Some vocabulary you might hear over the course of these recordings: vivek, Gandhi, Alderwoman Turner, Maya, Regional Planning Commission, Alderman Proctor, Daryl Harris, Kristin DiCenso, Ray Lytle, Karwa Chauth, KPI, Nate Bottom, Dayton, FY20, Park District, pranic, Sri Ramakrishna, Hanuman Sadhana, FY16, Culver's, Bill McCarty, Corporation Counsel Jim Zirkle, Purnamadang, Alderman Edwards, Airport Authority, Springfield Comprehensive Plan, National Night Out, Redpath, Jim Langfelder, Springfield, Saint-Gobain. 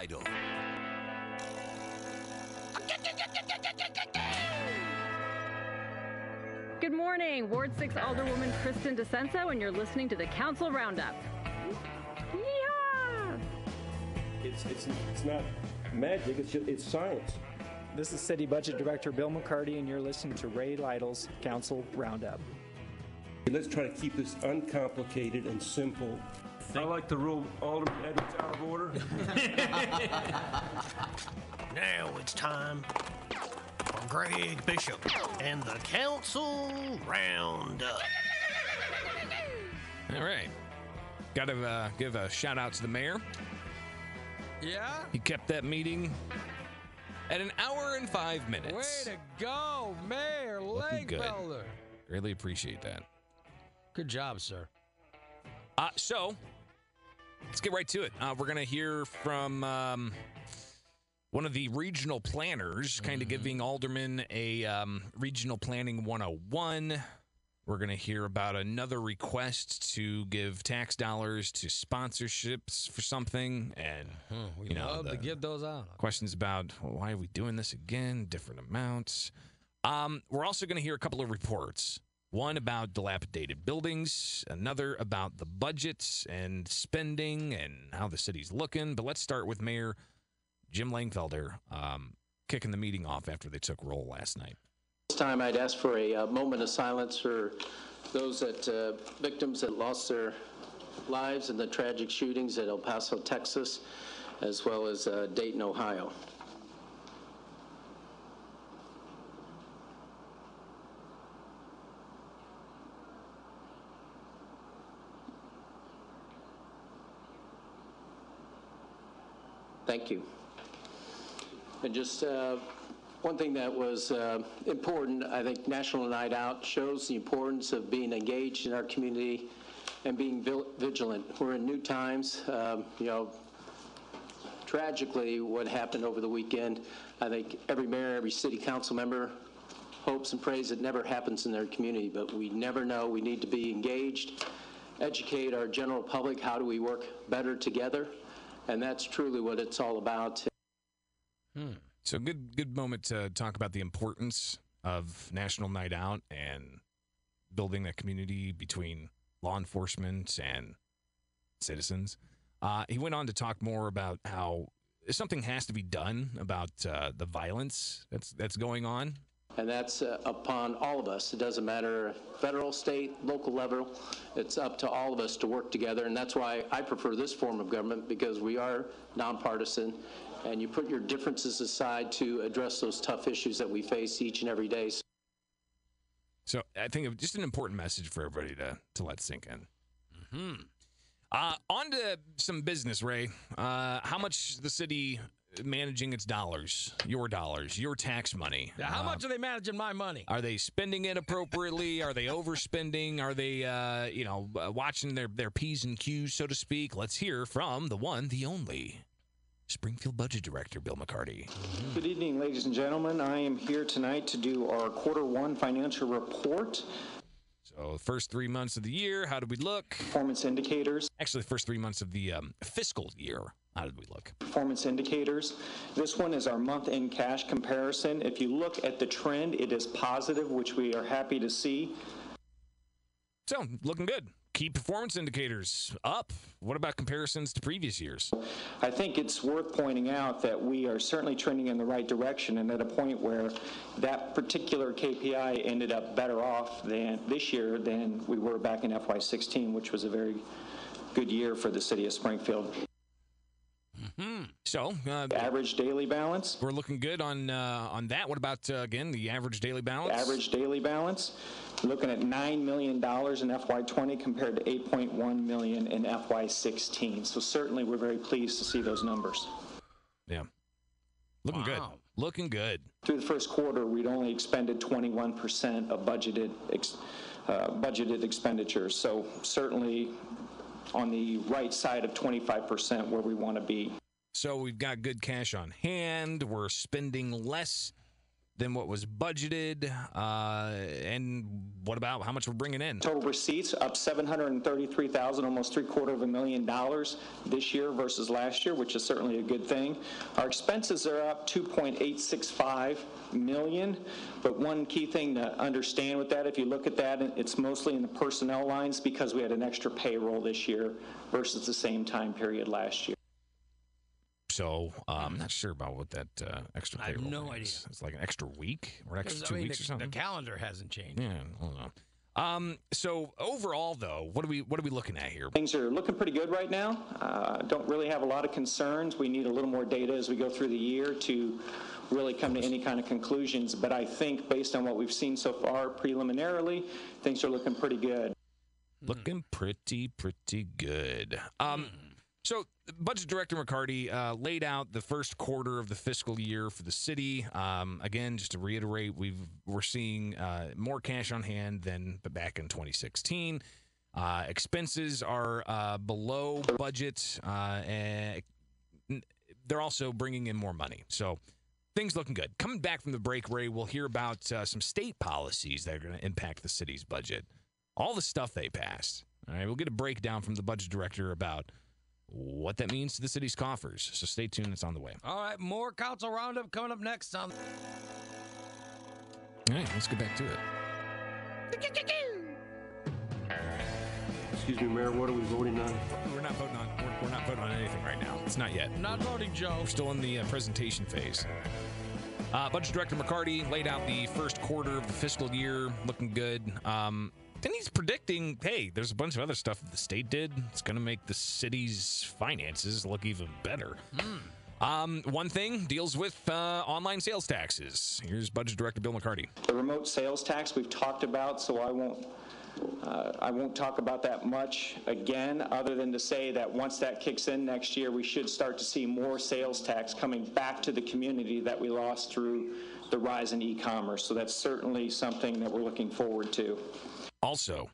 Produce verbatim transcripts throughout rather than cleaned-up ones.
title. Good morning, Ward six Alderwoman Kristin DiCenso, and you're listening to the Council Roundup. Yeehaw! It's, it's, it's not magic, it's, just, it's science. This is City Budget Director Bill McCarty, and you're listening to Ray Lytle's Council Roundup. Let's try to keep this uncomplicated and simple. I like the rule Alderman Edwards out of order. Now it's time for Greg Bishop and the Council Roundup. All right. Got to uh, give a shout out to the mayor. Yeah? He kept that meeting at an hour and five minutes. Way to go, Mayor Langfelder. Really appreciate that. Good job, sir. Uh, so, let's get right to it. Uh, we're going to hear from um, one of the regional planners, kind of mm-hmm. giving Alderman a um, Regional Planning one oh one. We're going to hear about another request to give tax dollars to sponsorships for something. And mm-hmm. we you know, love to give those out. Questions about, well, why are we doing this again? Different amounts. Um, we're also going to hear a couple of reports. One about dilapidated buildings, another about the budgets and spending and how the city's looking. But let's start with Mayor Jim Langfelder um, kicking the meeting off after they took roll last night. This time I'd ask for a uh, moment of silence for those that uh, victims that lost their lives in the tragic shootings at El Paso, Texas, as well as uh, Dayton, Ohio. Thank you. And just uh, one thing that was uh, important, I think National Night Out shows the importance of being engaged in our community and being vigilant. We're in new times. Um, you know, tragically, what happened over the weekend, I think every mayor, every city council member hopes and prays it never happens in their community, but we never know. We need to be engaged, educate our general public. How do we work better together? And that's truly what it's all about. Hmm. So good good moment to talk about the importance of National Night Out and building that community between law enforcement and citizens. Uh, he went on to talk more about how something has to be done about uh, the violence that's that's going on. And that's uh, upon all of us. It doesn't matter federal, state, local level. It's up to all of us to work together. And that's why I prefer this form of government, because we are nonpartisan. And you put your differences aside to address those tough issues that we face each and every day. So I think it was just an important message for everybody to, to let sink in. Mm-hmm. Uh, on to some business, Ray. Uh, how much the city managing its dollars, your dollars, your tax money. Now, how uh, much are they managing my money? Are they spending it appropriately? Are they overspending? Are they, uh, you know, watching their, their P's and Q's, so to speak? Let's hear from the one, the only, Springfield Budget Director Bill McCarty. Good evening, ladies and gentlemen. I am here tonight to do our quarter one financial report. So the first three months of the year, how did we look? Performance indicators. Actually, the first three months of the um, fiscal year. How did we look? Performance indicators. This one is our month-end cash comparison. If you look at the trend, it is positive, which we are happy to see. So, looking good. Key performance indicators up. What about comparisons to previous years? I think it's worth pointing out that we are certainly trending in the right direction, and at a point where that particular K P I ended up better off than this year than we were back in F Y sixteen, which was a very good year for the city of Springfield. Mm-hmm. So, uh, average daily balance. We're looking good on uh, on that. What about uh, again the average daily balance? The average daily balance. We're looking at nine million dollars in F Y twenty compared to eight point one million in F Y sixteen. So certainly, we're very pleased to see those numbers. Yeah, looking wow. good. Looking good. Through the first quarter, we'd only expended twenty one percent of budgeted ex- uh, budgeted expenditures. So certainly on the right side of twenty-five percent where we want to be. So we've got good cash on hand. We're spending less than what was budgeted? Uh, and what about how much we're bringing in? Total receipts up seven hundred thirty-three thousand dollars, almost three quarter of a million dollars this year versus last year, which is certainly a good thing. Our expenses are up two point eight six five million dollars, but one key thing to understand with that, if you look at that, it's mostly in the personnel lines because we had an extra payroll this year versus the same time period last year. So uh, I'm not sure about what that uh, extra payroll is. I have no idea. It's like an extra week or an extra two I mean, weeks the, or something. The calendar hasn't changed. Yeah, I don't know. Um, so overall, though, what are we what are we looking at here? Things are looking pretty good right now. Uh, don't really have a lot of concerns. We need a little more data as we go through the year to really come to any kind of conclusions. But I think based on what we've seen so far preliminarily, things are looking pretty good. Looking pretty, pretty good. Um, so Budget Director McCarty uh, laid out the first quarter of the fiscal year for the city. Um, again, just to reiterate, we've, we're seeing uh, more cash on hand than back in twenty sixteen. Uh, expenses are uh, below budget, uh, and they're also bringing in more money. So things looking good. Coming back from the break, Ray, we'll hear about uh, some state policies that are going to impact the city's budget. All the stuff they passed. All right, we'll get a breakdown from the budget director about what that means to the city's coffers. So stay tuned. It's on the way. All right, more council roundup coming up next. On All right, let's get back to it. Excuse me, Mayor, what are we voting on? We're not voting on we're, we're not voting on anything right now. It's not yet. Not voting, Joe. We're still in the uh, presentation phase. Uh, Budget Director McCarty laid out the first quarter of the fiscal year, looking good. Um, then he's predicting, hey, there's a bunch of other stuff that the state did. It's going to make the city's finances look even better. Mm. Um, one thing deals with uh, online sales taxes. Here's Budget Director Bill McCarty. The remote sales tax we've talked about, so I won't Uh, I won't talk about that much again, other than to say that once that kicks in next year, we should start to see more sales tax coming back to the community that we lost through the rise in e-commerce. So that's certainly something that we're looking forward to. Also,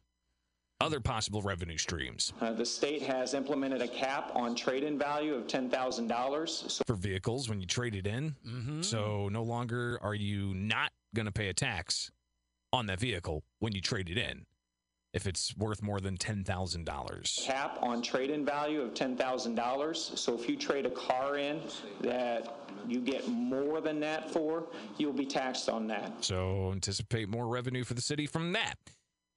other possible revenue streams. Uh, the state has implemented a cap on trade-in value of ten thousand dollars. So for vehicles when you trade it in. Mm-hmm. So no longer are you not going to pay a tax on that vehicle when you trade it in, if it's worth more than ten thousand dollars. Cap on trade-in value of ten thousand dollars. So if you trade a car in that you get more than that for, you'll be taxed on that. So anticipate more revenue for the city from that.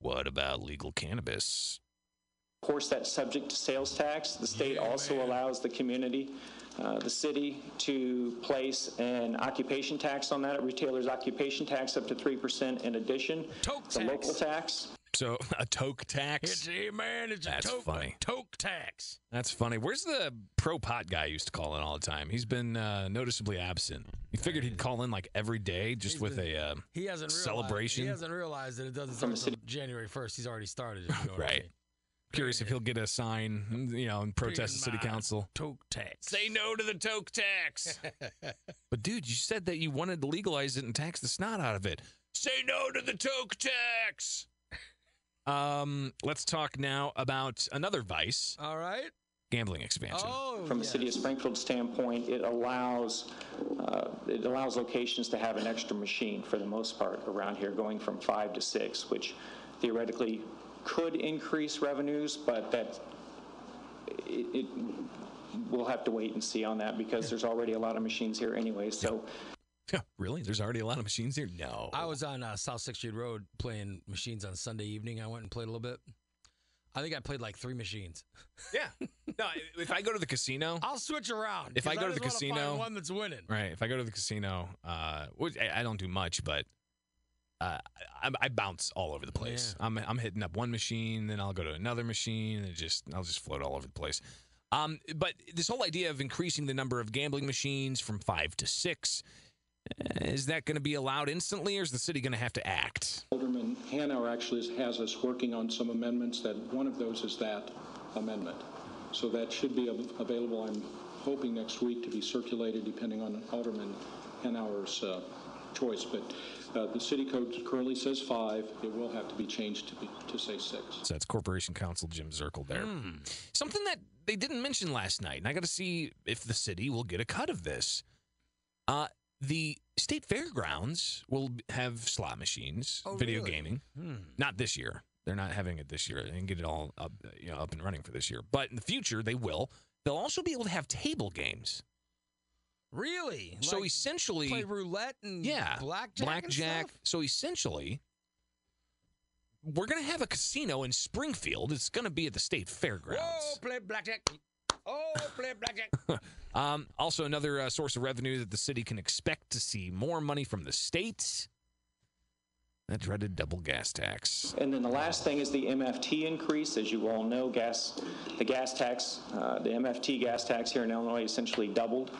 What about legal cannabis? Of course, that's subject to sales tax. The state yeah, also man. allows the community, uh, the city, to place an occupation tax on that, a retailer's occupation tax up to three percent in addition to local tax. So a toke tax. It's a man. It's That's a toke, funny. Toke tax. That's funny. Where's the pro pot guy used to call in all the time? He's been uh, noticeably absent. He figured he'd call in like every day, just he's with been, a uh, he hasn't celebration. He hasn't realized that it doesn't start until January first. He's already started. You know right. I mean. Curious if he'll get a sign, you know, and protest the city council. Toke tax. Say no to the toke tax. But dude, you said that you wanted to legalize it and tax the snot out of it. Say no to the toke tax. Um, let's talk now about another vice. All right. Gambling expansion. Oh, From yes. the city of Springfield standpoint, it allows uh, it allows locations to have an extra machine for the most part around here, going from five to six, which theoretically could increase revenues, but that it, it we'll have to wait and see on that because yeah. there's already a lot of machines here anyway. So. Yep. Really? There's already a lot of machines here? No. I was on uh, South sixth Street Road playing machines on Sunday evening. I went and played a little bit. I think I played like three machines. Yeah. No, if I go to the casino, I'll switch around. If I go I to the casino, find one that's winning. Right. If I go to the casino, uh, which I don't do much, but uh, I, I bounce all over the place. Yeah. I'm I'm hitting up one machine, then I'll go to another machine, and just I'll just float all over the place. Um, but this whole idea of increasing the number of gambling machines from five to six. Is that going to be allowed instantly, or is the city going to have to act? Alderman Hanauer actually has us working on some amendments. That one of those is that amendment. So that should be available, I'm hoping, next week to be circulated, depending on Alderman Hanauer's uh, choice. But uh, the city code currently says five. It will have to be changed to, be, to say six. So that's Corporation Counsel Jim Zirkle there. Mm. Something that they didn't mention last night, and I got to see if the city will get a cut of this. Uh, the state fairgrounds will have slot machines, oh, video really? gaming. Hmm. Not this year. They're not having it this year. They didn't get it all up, you know, up and running for this year. But in the future, they will. They'll also be able to have table games. Really? So like essentially... Play roulette and yeah, blackjack blackjack. And stuff? So essentially... We're going to have a casino in Springfield. It's going to be at the state fairgrounds. Oh, play blackjack. Oh, play blackjack. um, also, another uh, source of revenue that the city can expect to see more money from the state. That dreaded double gas tax. And then the last thing is the M F T increase. As you all know, gas, the gas tax, uh, the M F T gas tax here in Illinois essentially doubled.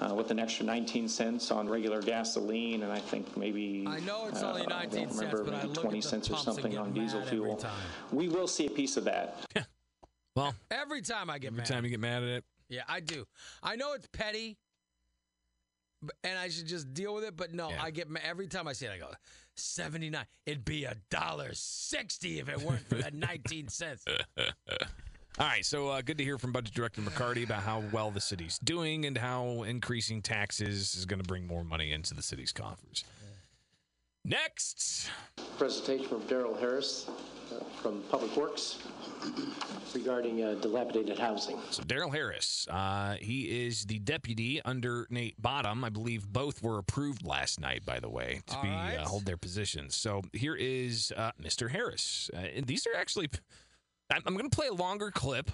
Uh, with an extra nineteen cents on regular gasoline, and I think maybe I know it's uh, only nineteen I remember, cents, but I look twenty cents or something on diesel fuel. We will see a piece of that. Yeah. Well, every time I get every mad. Every time you get mad at it. Yeah, I do. I know it's petty, and I should just deal with it, but no, yeah. I get mad. Every time I see it, I go, seventy-nine. It'd be a dollar sixty if it weren't for that nineteen cents. All right, so uh, good to hear from Budget Director McCarty about how well the city's doing and how increasing taxes is going to bring more money into the city's coffers. Next. Presentation from Daryl Harris uh, from Public Works regarding uh, dilapidated housing. So Daryl Harris, uh, he is the deputy under Nate Bottom. I believe both were approved last night, by the way, to All be right. uh, hold their positions. So here is uh, Mister Harris. Uh, and these are actually... I'm going to play a longer clip,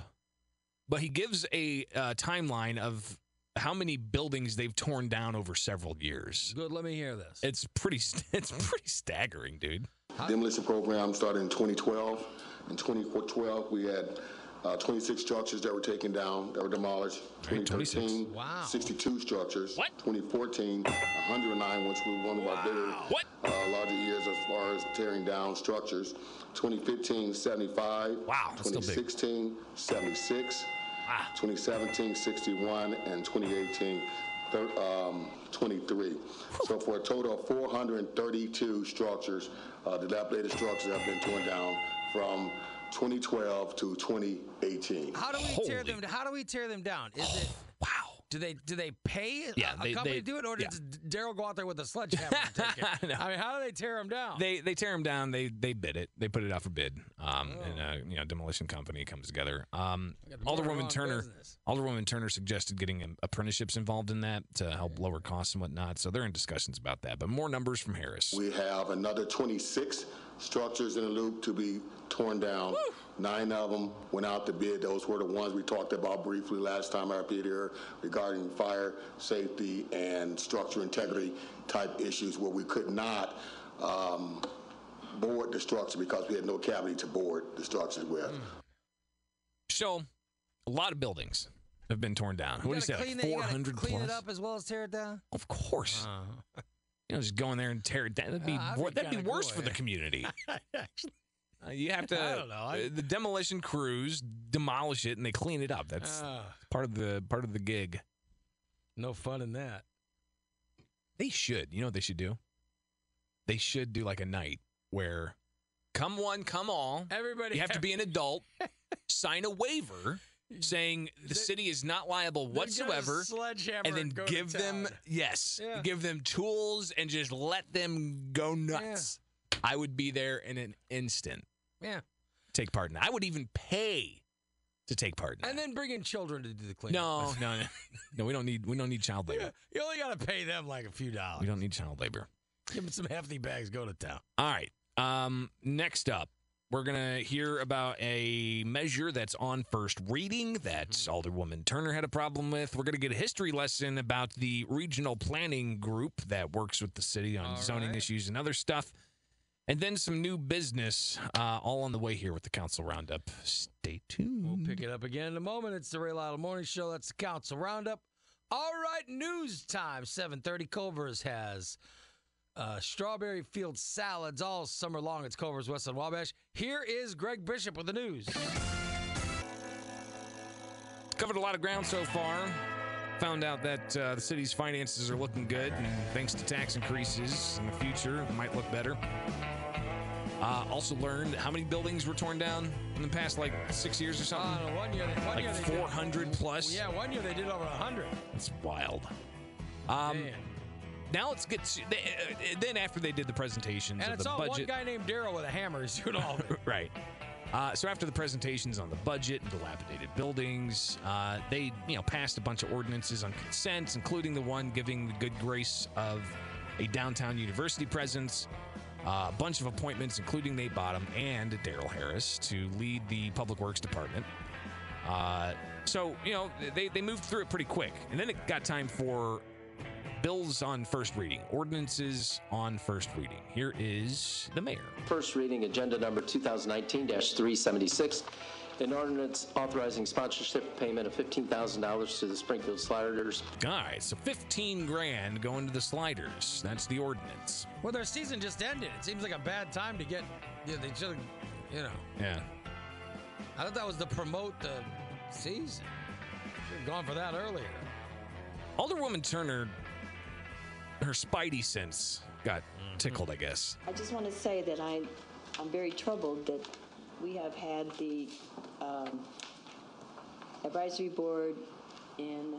but he gives a uh, timeline of how many buildings they've torn down over several years. Good, let me hear this. It's pretty it's pretty staggering, dude. The demolition program started in twenty twelve. In twenty twelve, we had uh, twenty-six structures that were taken down, that were demolished. twenty thirteen, wow. sixty-two structures. What? twenty fourteen, one hundred nine, which was one of wow. our bigger, what? Uh, larger years as far as tearing down structures. twenty fifteen, seventy-five. Wow, twenty sixteen, seventy-six. Wow. twenty seventeen, sixty-one, and twenty eighteen, um, twenty-three. So for a total of four hundred thirty-two structures, uh, dilapidated structures have been torn down from twenty twelve to twenty eighteen. How do we Holy. tear them? How do we tear them down? Is oh, it? Wow. Do they do they pay yeah, a they, company they, to do it, or yeah. does Daryl go out there with a sledgehammer and take it? no. I mean, how do they tear them down? They they tear them down. They they bid it. They put it out for bid. Um, oh. And a you know demolition company comes together. Um, Alderwoman Turner, business. Alderwoman Turner suggested getting apprenticeships involved in that to help lower costs and whatnot. So they're in discussions about that. But more numbers from Harris. We have another twenty-six structures in the loop to be torn down. Woo. Nine of them went out to bid. Those were the ones we talked about briefly last time I appeared here regarding fire safety and structure integrity type issues where we could not um, board the structure because we had no cavity to board the structures with. So a lot of buildings have been torn down. You what do you say, like four hundred plus? Clean it up as well as tear it down? Of course. Uh, you know, just go in there and tear it down. That'd be, uh, that'd be, that'd be worse cool, for yeah. the community. Uh, you have to. I don't know. I, uh, the demolition crews demolish it and they clean it up. That's uh, part of the part of the gig. No fun in that. They should. You know what they should do? They should do like a night where, come one, come all. Everybody, you have to be an adult. Sign a waiver saying the they, city is not liable whatsoever. And then and give to them yes, yeah. give them tools and just let them go nuts. Yeah. I would be there in an instant. Yeah. Take part in that. I would even pay to take part in that. And then bring in children to do the cleanup. No, no, no. No, we don't need we don't need child labor. You only gotta pay them like a few dollars. We don't need child labor. Give them some hefty bags, go to town. All right. Um, next up, we're gonna hear about a measure that's on first reading that mm-hmm. Alderwoman Turner had a problem with. We're gonna get a history lesson about the regional planning group that works with the city on all zoning right. issues and other stuff. And then some new business uh, all on the way here with the Council Roundup. Stay tuned. We'll pick it up again in a moment. It's the Ray Lytle Morning Show. That's the Council Roundup. All right, news time. seven thirty, Culver's has uh, strawberry field salads all summer long. It's Culver's West on Wabash. Here is Greg Bishop with the news. Covered a lot of ground so far. Found out that uh, the city's finances are looking good. And thanks to tax increases in the future, it might look better. Uh, also learned how many buildings were torn down in the past, like, six years or something? Uh, no, one year, they, one like year four hundred did, plus? Yeah, one year they did over one hundred. That's wild. Um, Now it's good. Then after they did the presentations and of it's the all budget, one guy named Daryl with a hammer is doing all of it. Right. Uh, so after the presentations on the budget and dilapidated buildings, uh, they you know passed a bunch of ordinances on consent, including the one giving the good grace of a downtown university presence, uh, a bunch of appointments, including Nate Bottom and Daryl Harris to lead the Public Works Department. Uh, so, you know, they, they moved through it pretty quick. And then it got time for bills on first reading, ordinances on first reading. Here is the mayor. First reading, agenda number two thousand nineteen dash three seventy-six, an ordinance authorizing sponsorship payment of fifteen thousand dollars to the Springfield Sliders. All right, so fifteen grand going to the Sliders. That's the ordinance. Well, their season just ended. It seems like a bad time to get, you know, they just, you know. Yeah. I thought that was to promote the season. Should have gone for that earlier. Alderwoman Turner, her spidey sense got tickled, I guess. I just want to say that I, I'm very troubled that we have had the um, advisory board in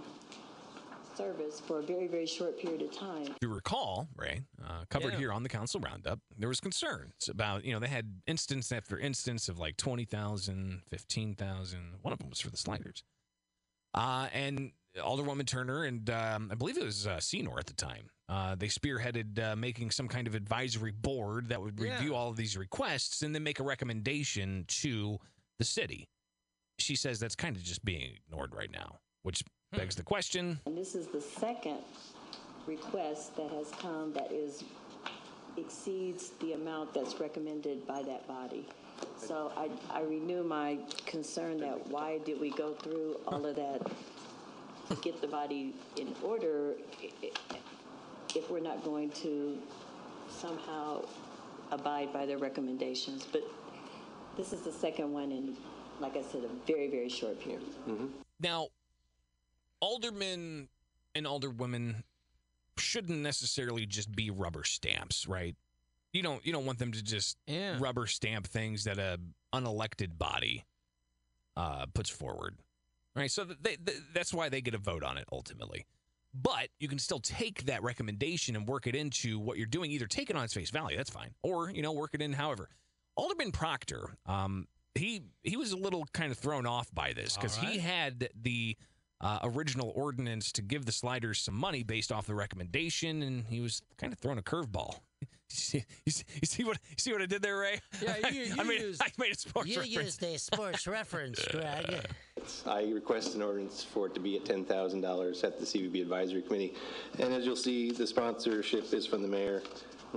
service for a very, very short period of time. If you recall, Ray, uh, covered yeah. here on the council roundup, there was concerns about, you know, they had instance after instance of like twenty thousand, fifteen thousand. One of them was for the Sliders. Uh, and Alderwoman Turner and um, I believe it was uh, Senior at the time, uh, they spearheaded uh, making some kind of advisory board that would review yeah. all of these requests and then make a recommendation to the city. She says that's kind of just being ignored right now, which begs the question. And this is the second request that has come that is exceeds the amount that's recommended by that body. So I, I renew my concern that why did we go through all of that to get the body in order if we're not going to somehow abide by their recommendations. But this is the second one in, like I said, a very, very short period. Mm-hmm. Now, aldermen and alderwomen shouldn't necessarily just be rubber stamps, right? You don't you don't want them to just yeah. rubber stamp things that a unelected body uh, puts forward, right? So they, they, that's why they get a vote on it ultimately. But you can still take that recommendation and work it into what you're doing. Either take it on its face value, that's fine, or you know work it in however. Alderman Proctor, um, he he was a little kind of thrown off by this because right. he had the Uh, original ordinance to give the Sliders some money based off the recommendation, and he was kind of throwing a curveball. You see, you see, you see what you see what I did there, Ray? Yeah, you, you I mean, used, I made a sports you reference. You used a sports reference, Greg. I request an ordinance for it to be at ten thousand dollars at the C V B Advisory Committee, and as you'll see, the sponsorship is from the mayor.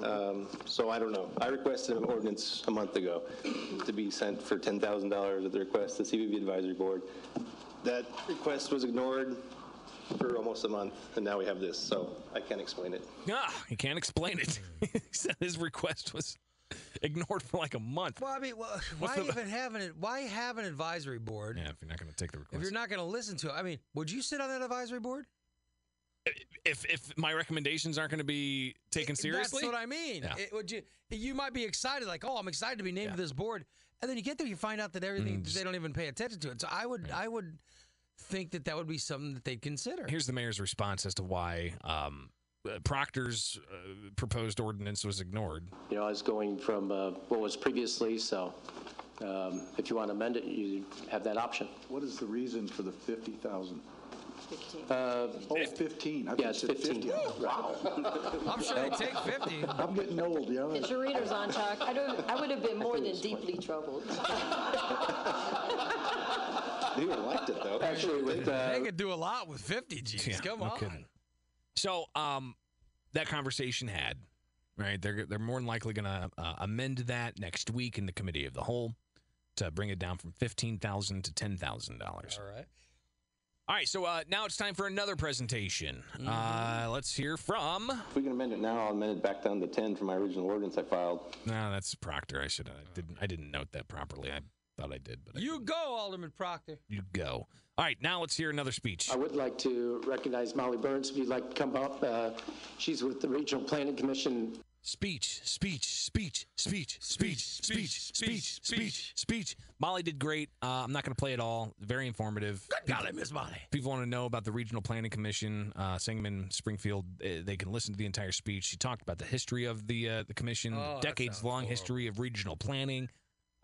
Um, so I don't know. I requested an ordinance a month ago to be sent for ten thousand dollars at the request of the C V B Advisory Board. That request was ignored for almost a month, and now we have this, so I can't explain it. Ah, he can't explain it. He said his request was ignored for like a month. Well, I mean, well, why the, even have an, why have an advisory board? Yeah, if you're not going to take the request. If you're not going to listen to it. I mean, would you sit on that advisory board? If if my recommendations aren't going to be taken it, seriously? That's what I mean. Yeah. It, would you, you might be excited, like, oh, I'm excited to be named yeah. to this board. And then you get there, you find out that everything, mm, they don't even pay attention to it. So I would, right. I would think that that would be something that they'd consider. Here's the mayor's response as to why um, uh, Proctor's uh, proposed ordinance was ignored. You know, I was going from uh, what was previously, so um, if you want to amend it, you have that option. What is the reason for the fifty thousand dollars? fifteen. Uh, oh, fifteen. I yeah, it's fifteen. fifty. Wow. I'm sure they take fifty. I'm getting old, yo. Get your readers on, Chuck. I don't. I would have been more than deeply troubled. They would have liked it though. Actually, with uh, they could do a lot with fifty G's. Yeah, Come no on. Kidding. So, um, that conversation had, right? They're they're more than likely going to uh, amend that next week in the committee of the whole to bring it down from fifteen thousand to ten thousand dollars. All right. All right, so uh, now it's time for another presentation. Mm-hmm. uh, let's hear from... If we can amend it now, I'll amend it back down to ten for my original ordinance I filed. No, that's Proctor. I should I didn't I didn't note that properly. I thought I did. But you go, Alderman Proctor. You go. All right, now let's hear another speech. I would like to recognize Molly Burns, if you'd like to come up. Uh, she's with the Regional Planning Commission. Speech, speech, speech, speech, speech, speech, speech, speech, speech. Molly did great. Uh, I'm not going to play it all. Very informative. Good golly, Miss Molly. People want to know about the Regional Planning Commission, uh, Sangamon, Springfield. Uh, they can listen to the entire speech. She talked about the history of the uh, the commission, oh, decades-long history of regional planning.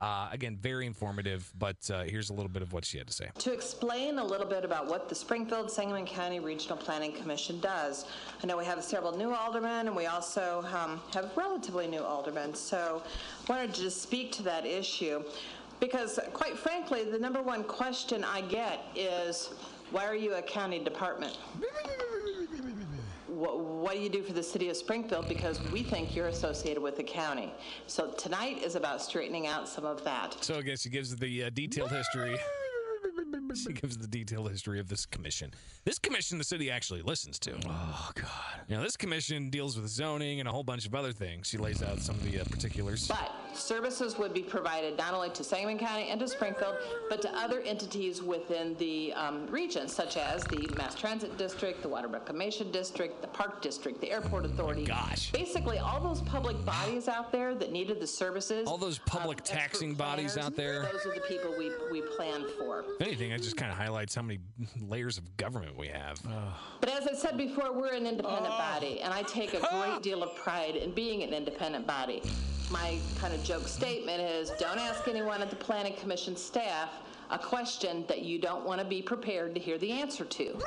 Uh, again, very informative, but uh, here's a little bit of what she had to say. To explain a little bit about what the Springfield Sangamon County Regional Planning Commission does, I know we have several new aldermen, and we also um, have relatively new aldermen, so I wanted to just speak to that issue because, quite frankly, the number one question I get is, why are you a county department? What do you do for the city of Springfield, because we think you're associated with the county. So tonight is about straightening out some of that. So I guess she gives the uh, detailed history. She gives the detailed history of this commission. This commission the city actually listens to. Oh, God. You know, this commission deals with zoning and a whole bunch of other things. She lays out some of the uh, particulars. But services would be provided not only to Sangamon County and to Springfield, but to other entities within the um, region, such as the Mass Transit District, the Water Reclamation District, the Park District, the Airport Authority. Oh my gosh. Basically, all those public bodies out there that needed the services. All those public um, taxing bodies out there. Those are the people we, we plan for. If anything, that just kind of highlights how many layers of government we have. Oh. But as I said before, we're an independent oh. body, and I take a great deal of pride in being an independent body. My kind of joke statement is, don't ask anyone at the Planning Commission staff a question that you don't want to be prepared to hear the answer to.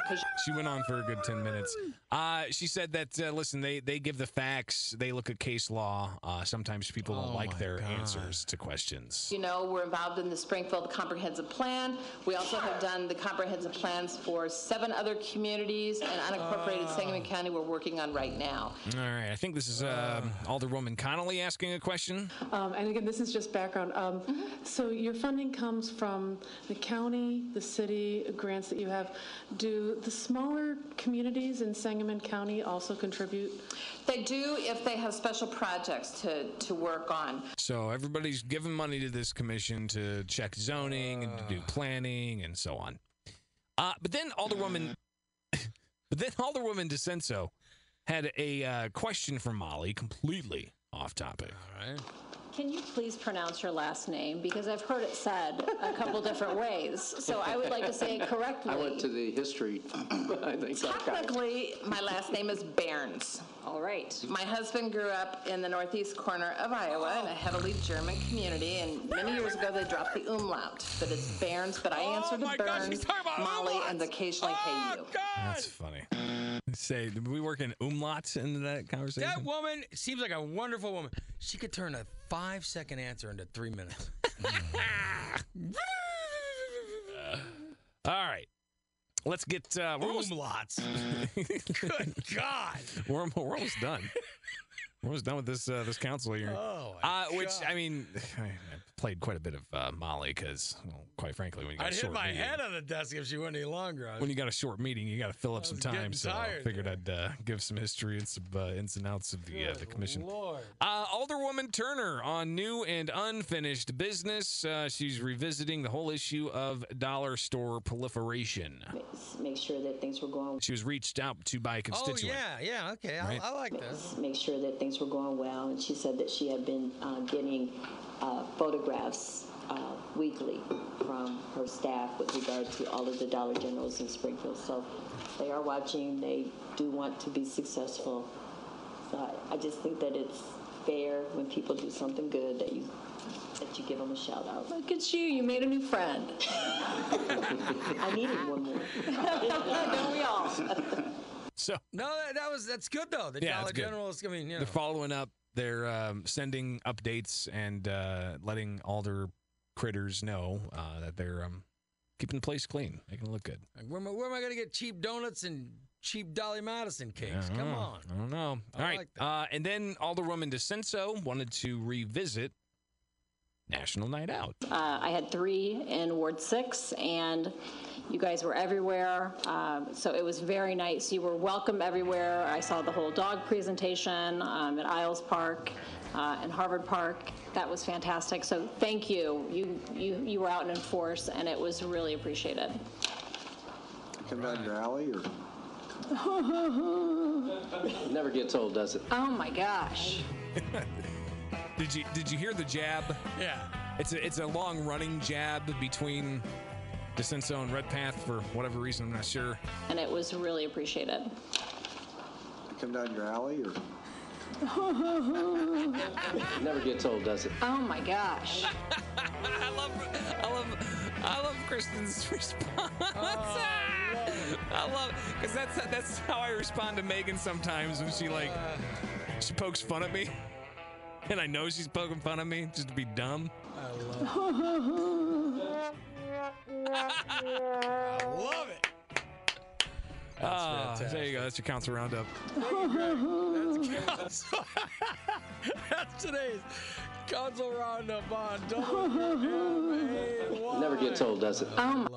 She went on for a good ten minutes. Uh, she said that, uh, listen, they, they give the facts. They look at case law. Uh, sometimes people oh don't like their God. answers to questions. You know, we're involved in the Springfield Comprehensive Plan. We also have done the comprehensive plans for seven other communities and unincorporated uh, Sangamon County we're working on right now. All right. I think this is uh, Alderwoman Connolly asking a question. Um, and again, this is just background. Um, mm-hmm. So your funding comes from the county, the city, grants that you have. Do the smaller communities in Sangamon County also contribute? They do if they have special projects to, to work on. So everybody's giving money to this commission to check zoning and to do planning and so on. Uh, but then Alderwoman, but then Alderwoman DiCenso had a uh, question for Molly, completely off topic. All right. Can you please pronounce your last name? Because I've heard it said a couple different ways. So I would like to say it correctly. I went to the history. I think technically, my last name is Burns. All right. My husband grew up in the northeast corner of Iowa in a heavily German community, and many years ago they dropped the umlaut, but it's Burns. But I answer to oh Burns, gosh, Molly, umlaut. and occasionally oh, hey you. God. That's funny. Say, did we work in umlauts into that conversation? That woman seems like a wonderful woman. She could turn a five-second answer into three minutes. uh, all right. Let's get... Uh, we're umlauts. Almost... Good God. We're, we're almost done. We're almost done with this uh, this council here. Oh, uh, which, God. I mean, I played quite a bit of uh, Molly because, well, quite frankly, when you got I'd a short meeting. I'd hit my meeting, head on the desk if she went any longer. Was, when you got a short meeting, you got to fill up some time. So I figured there. I'd uh, give some history and some uh, ins and outs of the, uh, the commission. Lord. Uh, Alderwoman Turner on new and unfinished business. Uh, she's revisiting the whole issue of dollar store proliferation. Make sure that things were going. She was reached out to by a constituent. Oh, yeah, yeah, okay. Right? I, I like this. Make sure that things were going well, and she said that she had been uh, getting uh, photographs uh, weekly from her staff with regard to all of the Dollar Generals in Springfield. So they are watching. They do want to be successful. So I, I just think that it's fair when people do something good that you that you give them a shout out. Look at you. You made a new friend. I needed one more. Don't we all? So no, that, that was that's good though. The yeah, Dollar General is coming. I mean, you know. They're following up. They're um, sending updates and uh, letting alder critters know uh, that they're um, keeping the place clean, making it look good. Like, where, where am I going to get cheap donuts and cheap Dolly Madison cakes? Come know. on. I don't know. All I right. Like uh, and then Alderwoman DiCenso wanted to revisit National Night Out. Uh, I had three in Ward six, and you guys were everywhere, um, so it was very nice. You were welcome everywhere. I saw the whole dog presentation um, at Isles Park uh, and Harvard Park. That was fantastic, so thank you. You, you. you were out in force, and it was really appreciated. Come down your alley, or? Never gets old, does it? Oh, my gosh. Did you did you hear the jab? Yeah. It's a, it's a long running jab between DiCenso and Redpath for whatever reason, I'm not sure. And it was really appreciated. Come down your alley or? Never gets old, does it? Oh my gosh. I love I love I love Kristin's response. Oh. I love, because that's that's how I respond to Megan sometimes when she like she pokes fun at me, and I know she's poking fun at me just to be dumb. I love it. I love it. That's uh, fantastic. There you go. That's your council roundup. That's, council. That's today's council roundup on Double M A Y. Never gets old, does it? Um.